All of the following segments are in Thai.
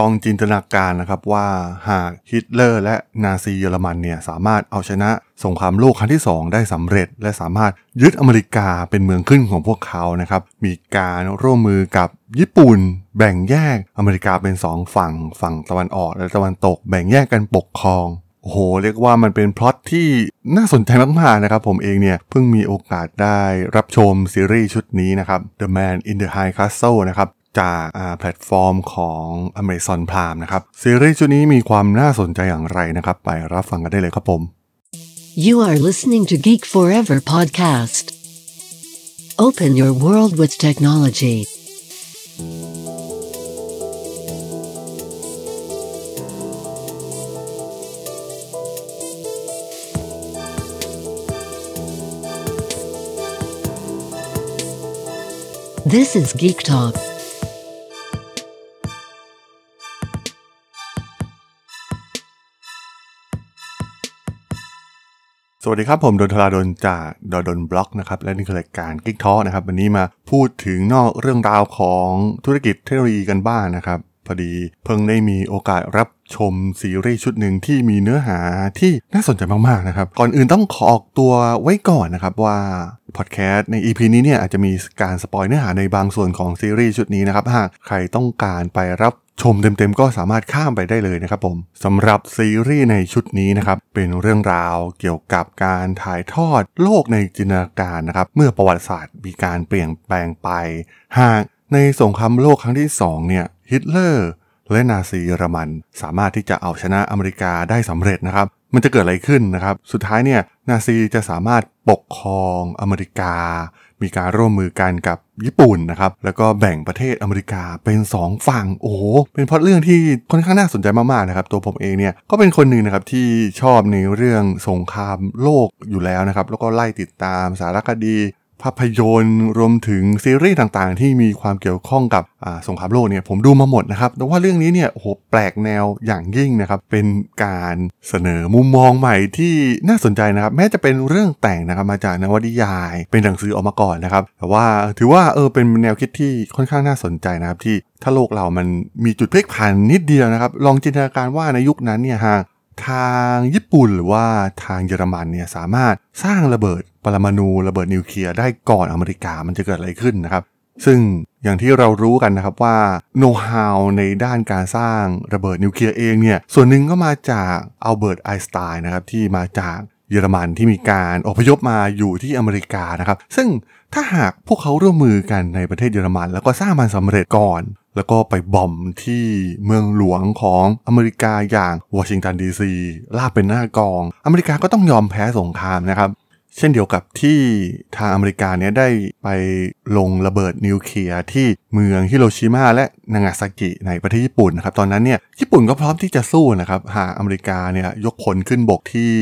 ลองจินตนาการนะครับว่าหากฮิตเลอร์และนาซีเยอรมันเนี่ยสามารถเอาชนะสงครามโลกครั้งที่2ได้สำเร็จและสามารถยึดอเมริกาเป็นเมืองขึ้นของพวกเขานะครับมีการร่วมมือกับญี่ปุ่นแบ่งแยกอเมริกาเป็น2ฝั่งตะวันออกและตะวันตกแบ่งแยกกันปกครองโอ้โหเรียกว่ามันเป็นพล็อตที่น่าสนใจมากๆนะครับผมเองเนี่ยเพิ่งมีโอกาสได้รับชมซีรีส์ชุดนี้นะครับ The Man in the High Castle นะครับจากแพลตฟอร์มของ Amazon Prime นะครับซีรีส์ชุดนี้มีความน่าสนใจอย่างไรนะครับไปรับฟังกันได้เลยครับผม You are listening to Geek Forever Podcast. Open your world with technology.This is Geek Talk. สวัสดีครับผมดนทราดนจากดนบล็อกนะครับและนี่คือรายการ Geek Talk นะครับวันนี้มาพูดถึงนอกเรื่องราวของธุรกิจเทคโนโลยีกันบ้าง นะครับพอดีเพิ่งได้มีโอกาสรับชมซีรีส์ชุดหนึ่งที่มีเนื้อหาที่น่าสนใจมากๆนะครับก่อนอื่นต้องขอออกตัวไว้ก่อนนะครับว่าพอดแคสต์ใน EP นี้เนี่ยอาจจะมีการสปอยเนื้อหาในบางส่วนของซีรีส์ชุดนี้นะครับหากใครต้องการไปรับชมเต็มๆก็สามารถข้ามไปได้เลยนะครับผมสำหรับซีรีส์ในชุดนี้นะครับเป็นเรื่องราวเกี่ยวกับการถ่ายทอดโลกในจินตนาการนะครับเมื่อประวัติศาสตร์มีการเปลี่ยนแปลงไปหากในสงครามโลกครั้งที่2เนี่ยฮิตเลอร์และนาซีเยอรมันสามารถที่จะเอาชนะอเมริกาได้สำเร็จนะครับมันจะเกิดอะไรขึ้นนะครับสุดท้ายเนี่ยนาซีจะสามารถปกครองอเมริกามีการร่วมมือกันกับญี่ปุ่นนะครับแล้วก็แบ่งประเทศอเมริกาเป็น2ฝั่งโอ้โหเป็นพล็อตเรื่องที่ค่อนข้างน่าสนใจมากๆนะครับตัวผมเองเนี่ยก็เป็นคนหนึ่งนะครับที่ชอบในเรื่องสงครามโลกอยู่แล้วนะครับแล้วก็ไล่ติดตามสารคดีภาพยนตร์รวมถึงซีรีส์ต่างๆที่มีความเกี่ยวข้องกับสงครามโลกเนี่ยผมดูมาหมดนะครับแต่ว่าเรื่องนี้เนี่ยโอ้โหแปลกแนวอย่างยิ่งนะครับเป็นการเสนอมุมมองใหม่ที่น่าสนใจนะครับแม้จะเป็นเรื่องแต่งนะครับมาจากนวนิยายเป็นหนังสือออกมาก่อนนะครับแต่ว่าถือว่าเป็นแนวคิดที่ค่อนข้างน่าสนใจนะครับที่ถ้าโลกเรามันมีจุดพลิกผันนิดเดียวนะครับลองจินตนาการว่าในยุคนั้นเนี่ยทางญี่ปุ่นหรือว่าทางเยอรมันเนี่ยสามารถสร้างระเบิดปรมาณูระเบิดนิวเคลียร์ได้ก่อนอเมริกามันจะเกิดอะไรขึ้นนะครับซึ่งอย่างที่เรารู้กันนะครับว่าโนว์ฮาวในด้านการสร้างระเบิดนิวเคลียร์เองเนี่ยส่วนหนึ่งก็มาจากอัลเบิร์ตไอน์สไตน์นะครับที่มาจากเยอรมันที่มีการอพยพมาอยู่ที่อเมริกานะครับซึ่งถ้าหากพวกเขาร่วมมือกันในประเทศเยอรมันแล้วก็สร้างมันสำเร็จก่อนแล้วก็ไปบอมที่เมืองหลวงของอเมริกาอย่างวอชิงตันดีซีลาบเป็นหน้ากองอเมริกาก็ต้องยอมแพ้สงครามนะครับเช่นเดียวกับที่ทางอเมริกาเนี่ยได้ไปลงระเบิดนิวเคลียร์ที่เมืองฮิโรชิมาและนางาซากิในประเทศญี่ปุ่นนะครับตอนนั้นเนี่ยญี่ปุ่นก็พร้อมที่จะสู้นะครับหากอเมริกาเนี่ยยกพลขึ้นบกที่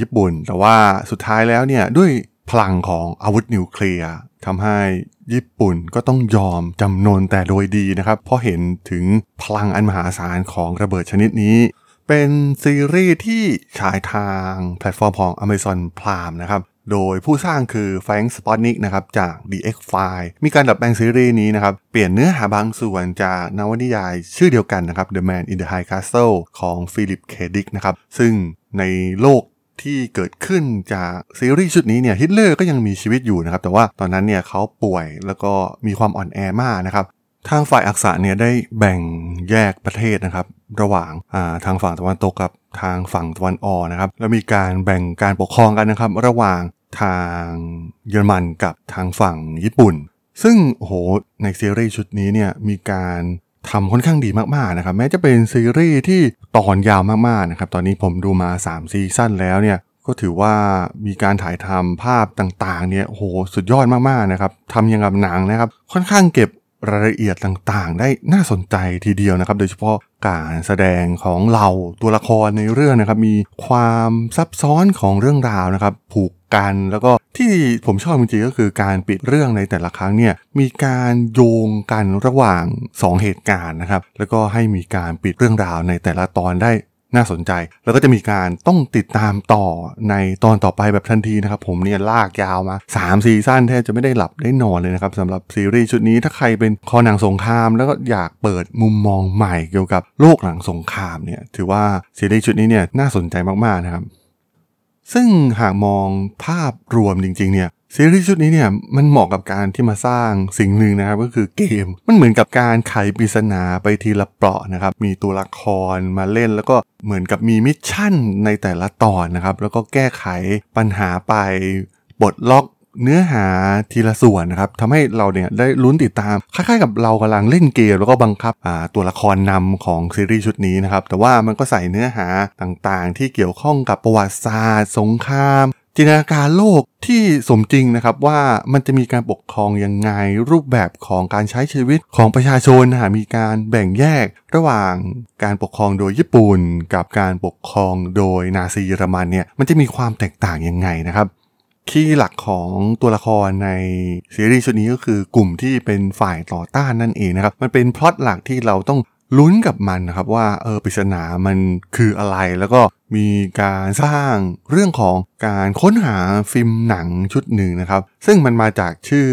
ญี่ปุ่นแต่ว่าสุดท้ายแล้วเนี่ยด้วยพลังของอาวุธนิวเคลียร์ทำให้ญี่ปุ่นก็ต้องยอมจำนนแต่โดยดีนะครับเพราะเห็นถึงพลังอันมหาศาลของระเบิดชนิดนี้เป็นซีรีส์ที่ฉายทางแพลตฟอร์มของ Amazon Prime นะครับโดยผู้สร้างคือ Frank Spotnitz นะครับจาก The X-Files มีการดัดแปลงซีรีส์นี้นะครับเปลี่ยนเนื้อหาบางส่วนจากนวนิยายชื่อเดียวกันนะครับ The Man in the High Castle ของ Philip K. Dick นะครับซึ่งในโลกที่เกิดขึ้นจากซีรีส์ชุดนี้เนี่ยฮิตเลอร์ก็ยังมีชีวิตอยู่นะครับแต่ว่าตอนนั้นเนี่ยเขาป่วยแล้วก็มีความอ่อนแอมากนะครับทางฝ่ายอักษะเนี่ยได้แบ่งแยกประเทศนะครับระหว่างทางฝั่งตะวันตกกับทางฝั่งตะวันออกนะครับแล้วมีการแบ่งการปกครองกันนะครับระหว่างทางเยอรมันกับทางฝั่งญี่ปุ่นซึ่งโอ้โหในซีรีส์ชุดนี้เนี่ยมีการทำค่อนข้างดีมากๆนะครับแม้จะเป็นซีรีส์ที่ตอนยาวมากๆนะครับตอนนี้ผมดูมา3ซีซั่นแล้วเนี่ยก็ถือว่ามีการถ่ายทำภาพต่างๆเนี่ยโอ้โหสุดยอดมากๆนะครับทำอย่างกับหนังนะครับค่อนข้างเก็บรายละเอียดต่างๆได้น่าสนใจทีเดียวนะครับโดยเฉพาะการแสดงของเราตัวละครในเรื่องนะครับมีความซับซ้อนของเรื่องราวนะครับผูกกันแล้วก็ที่ผมชอบจริงๆก็คือการปิดเรื่องในแต่ละครั้งเนี่ยมีการโยงกันระหว่าง2เหตุการณ์นะครับแล้วก็ให้มีการปิดเรื่องราวในแต่ละตอนได้ น่าสนใจแล้วก็จะมีการต้องติดตามต่อในตอนต่อไปแบบทันทีนะครับผมเนี่ยลากยาวมา3ซีซั่นแทบจะไม่ได้หลับได้นอนเลยนะครับสำหรับซีรีส์ชุดนี้ถ้าใครเป็นคอหนังสงครามแล้วก็อยากเปิดมุมมองใหม่เกี่ยวกับโลกหลังสงครามเนี่ยถือว่าซีรีส์ชุดนี้เนี่ยน่าสนใจมากๆนะครับซึ่งหากมองภาพรวมจริงๆเนี่ยซีรีส์ชุดนี้เนี่ยมันเหมาะกับการที่มาสร้างสิ่งหนึ่งนะครับก็คือเกมมันเหมือนกับการไขปริศนาไปทีละเปราะนะครับมีตัวละครมาเล่นแล้วก็เหมือนกับมีมิชชั่นในแต่ละตอนนะครับแล้วก็แก้ไขปัญหาไปปลดล็อกเนื้อหาทีละส่วนนะครับทำให้เราเนี่ยได้ลุ้นติดตามคล้ายๆกับเรากำลังเล่นเกมแล้วก็บังคับตัวละครนำของซีรีส์ชุดนี้นะครับแต่ว่ามันก็ใส่เนื้อหาต่างๆที่เกี่ยวข้องกับประวัติศาสตร์สงครามจินตนาการโลกที่สมจริงนะครับว่ามันจะมีการปกครองยังไงรูปแบบของการใช้ชีวิตของประชาชนนะฮะมีการแบ่งแยกระหว่างการปกครองโดยญี่ปุ่นกับการปกครองโดยนาซีเยอรมันเนี่ยมันจะมีความแตกต่างยังไงนะครับที่หลักของตัวละครในซีรีส์ชุดนี้ก็คือกลุ่มที่เป็นฝ่ายต่อต้านนั่นเองนะครับมันเป็นพล็อตหลักที่เราต้องลุ้นกับมันนะครับว่าปริศนามันคืออะไรแล้วก็มีการสร้างเรื่องของการค้นหาฟิล์มหนังชุดหนึ่งนะครับซึ่งมันมาจากชื่อ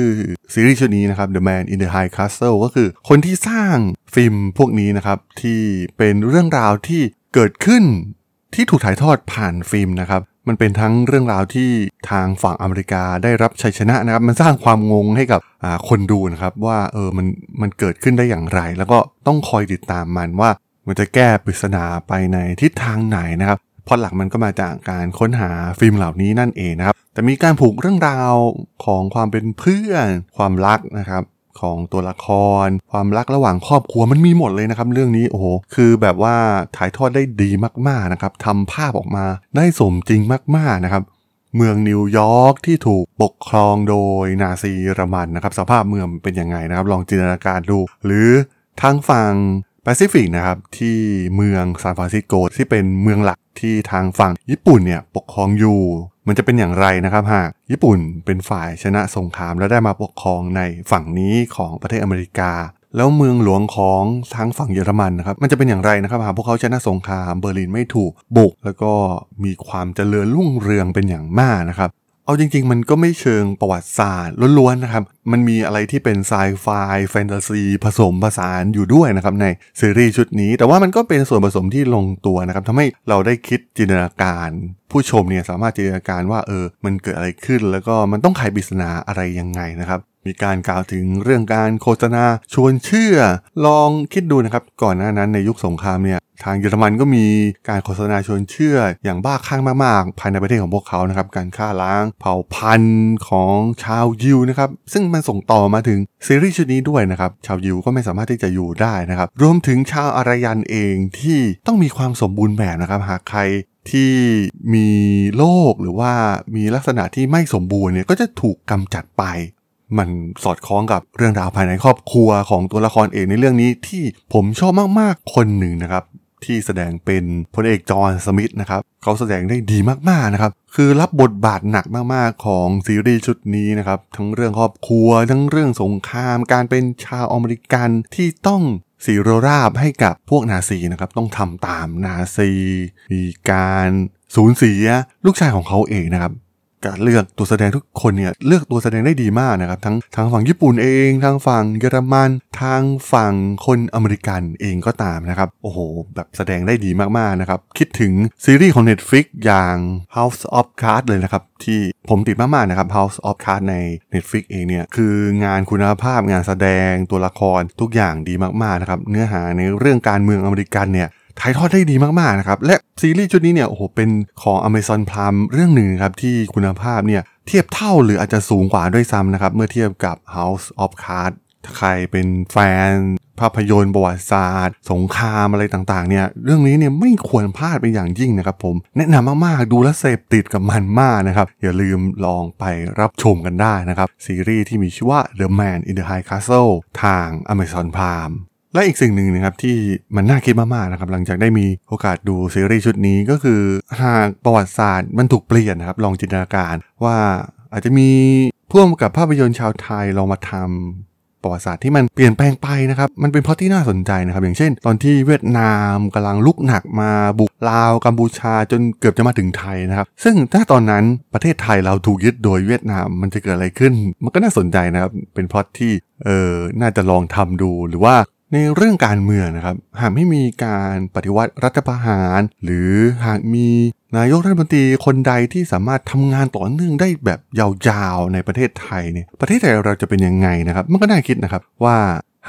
ซีรีส์ชุดนี้นะครับ The Man in the High Castle ก็คือคนที่สร้างฟิล์มพวกนี้นะครับที่เป็นเรื่องราวที่เกิดขึ้นที่ถูกถ่ายทอดผ่านฟิล์มนะครับมันเป็นทั้งเรื่องราวที่ทางฝั่งอเมริกาได้รับชัยชนะนะครับมันสร้างความงงให้กับคนดูนะครับว่ามันเกิดขึ้นได้อย่างไรแล้วก็ต้องคอยติดตามมันว่ามันจะแก้ปริศนาไปในทิศทางไหนนะครับพอหลักมันก็มาจากการค้นหาฟิล์มเหล่านี้นั่นเองนะครับแต่มีการผูกเรื่องราวของความเป็นเพื่อนความรักนะครับของตัวละครความรักระหว่างครอบครัวมันมีหมดเลยนะครับเรื่องนี้โอ้โหคือแบบว่าถ่ายทอดได้ดีมากๆนะครับทำภาพออกมาได้สมจริงมากๆนะครับเมืองนิวยอร์กที่ถูกปกครองโดยนาซีเยอรมันนะครับสภาพเมืองเป็นยังไงนะครับลองจินตนาการดูหรือทางฝั่งแปซิฟิกนะครับที่เมืองซานฟรานซิสโกที่เป็นเมืองหลักที่ทางฝั่งญี่ปุ่นเนี่ยปกครองอยู่มันจะเป็นอย่างไรนะครับหากญี่ปุ่นเป็นฝ่ายชนะสงครามแล้วได้มาปกครองในฝั่งนี้ของประเทศอเมริกาแล้วเมืองหลวงของทางฝั่งเยอรมันนะครับมันจะเป็นอย่างไรนะครับหากพวกเขาชนะสงครามเบอร์ลินไม่ถูกบุกแล้วก็มีความเจริญรุ่งเรืองเป็นอย่างมากนะครับเอาจริงๆมันก็ไม่เชิงประวัติศาสตร์ล้วนๆนะครับมันมีอะไรที่เป็นไซไฟแฟนตาซีผสมผสานอยู่ด้วยนะครับในซีรีส์ชุดนี้แต่ว่ามันก็เป็นส่วนผสมที่ลงตัวนะครับทำให้เราได้คิดจินตนาการผู้ชมเนี่ยสามารถจินตนาการว่ามันเกิดอะไรขึ้นแล้วก็มันต้องไขปริศนาอะไรยังไงนะครับมีการกล่าวถึงเรื่องการโฆษณาชวนเชื่อลองคิดดูนะครับก่อนหน้านั้นในยุคสงครามเนี่ยทางเยอรมันก็มีการโฆษณาชวนเชื่ออย่างบ้าคลั่งมากๆภายในประเทศของพวกเขานะครับการฆ่าล้างเผ่าพันธุ์ของชาวยิวนะครับซึ่งมันส่งต่อมาถึงซีรีส์ชุดนี้ด้วยนะครับชาวยิวก็ไม่สามารถที่จะอยู่ได้นะครับรวมถึงชาวอารยันเองที่ต้องมีความสมบูรณ์แบบนะครับหากใครที่มีโรคหรือว่ามีลักษณะที่ไม่สมบูรณ์เนี่ยก็จะถูกกำจัดไปมันสอดคล้องกับเรื่องราวภายในครอบครัวของตัวละครเอกในเรื่องนี้ที่ผมชอบมากๆคนหนึ่งนะครับที่แสดงเป็นพลเอกจอห์นสมิธนะครับเขาแสดงได้ดีมากๆนะครับคือรับบทบาทหนักมากๆของซีรีส์ชุดนี้นะครับทั้งเรื่องครอบครัวทั้งเรื่องสงครามการเป็นชาวอเมริกันที่ต้องสีโรราบให้กับพวกนาซีนะครับต้องทำตามนาซีมีการสูญเสียลูกชายของเขาเองนะครับการเลือกตัวแสดงทุกคนเนี่ยเลือกตัวแสดงได้ดีมากนะครับทั้งฝั่งญี่ปุ่นเองทางฝั่งเยอรมันทางฝั่งคนอเมริกันเองก็ตามนะครับโอ้โหแบบแสดงได้ดีมากๆนะครับคิดถึงซีรีส์ของ Netflix อย่าง House of Cards เลยนะครับที่ผมติดมากๆนะครับ House of Cards ใน Netflix เองเนี่ยคืองานคุณภาพงานแสดงตัวละครทุกอย่างดีมากๆนะครับเนื้อหาในเรื่องการเมืองอเมริกันเนี่ยถ่ายทอดได้ดีมากๆนะครับและซีรีส์ชุดนี้เนี่ยโอ้โหเป็นของ Amazon Prime เรื่องหนึ่งครับที่คุณภาพเนี่ยเทียบเท่าหรืออาจจะสูงกว่าด้วยซ้ำนะครับเมื่อเทียบกับ House of Cards ถ้าใครเป็นแฟนภาพยนตร์ประวัติศาสตร์สงครามอะไรต่างๆเนี่ยเรื่องนี้เนี่ยไม่ควรพลาดเป็นอย่างยิ่งนะครับผมแนะนำมากๆดูและเสพติดกับมันมากนะครับอย่าลืมลองไปรับชมกันได้นะครับซีรีส์ที่มีชื่อว่า The Man in the High Castle ทาง Amazon Primeและอีกสิ่งหนึ่งนะครับที่มันน่าคิดมากๆนะครับหลังจากได้มีโอกาสดูซีรีส์ชุดนี้ก็คือหากประวัติศาสตร์มันถูกเปลี่ยนนะครับลองจินตนาการว่าอาจจะมีพ่วงกับภาพยนตร์ชาวไทยลองมาทำ ประวัติศาสตร์ที่มันเปลี่ยนแปลงไปนะครับมันเป็นเพราะที่น่าสนใจนะครับอย่างเช่นตอนที่เวียดนามกำลังลุกหนักมาบุกลาวกัมพูชาจนเกือบจะมาถึงไทยนะครับซึ่งถ้าตอนนั้นประเทศไทยเราถูกยึดโดยเวียดนามมันจะเกิดอะไรขึ้นมันก็น่าสนใจนะครับเป็นพล็อตที่น่าจะลองทำดูหรือว่าในเรื่องการเมืองนะครับหากไม่มีการปฏิวัติรัฐประหารหรือหากมีนายกรัฐมนตรีคนใดที่สามารถทำงานต่อเนื่องได้แบบยาวๆในประเทศไทยเนี่ยประเทศไทยเราจะเป็นยังไงนะครับมันก็น่าคิดนะครับว่า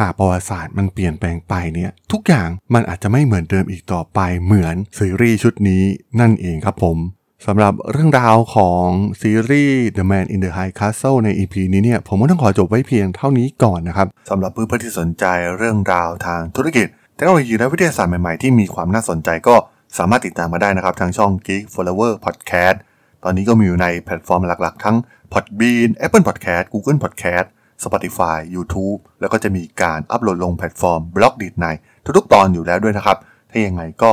หากประวัติศาสตร์มันเปลี่ยนแปลงไปเนี่ยทุกอย่างมันอาจจะไม่เหมือนเดิมอีกต่อไปเหมือนซีรีส์ชุดนี้นั่นเองครับผมสำหรับเรื่องราวของซีรีส์ The Man in the High Castle ใน EP นี้เนี่ยผมก็ต้องขอจบไว้เพียงเท่านี้ก่อนนะครับสำหรับเพื่อนๆที่สนใจเรื่องราวทางธุรกิจเทคโนโลยีและวิทยาศาสตร์ใหม่ๆที่มีความน่าสนใจก็สามารถติดตามมาได้นะครับทางช่อง Geek Forever Podcast ตอนนี้ก็มีอยู่ในแพลตฟอร์มหลักๆทั้ง Podbean, Apple Podcast, Google Podcast, Spotify, YouTube แล้วก็จะมีการอัปโหลดลงแพลตฟอร์ม Blockdit ในทุกๆตอนอยู่แล้วด้วยนะครับถ้ายังไงก็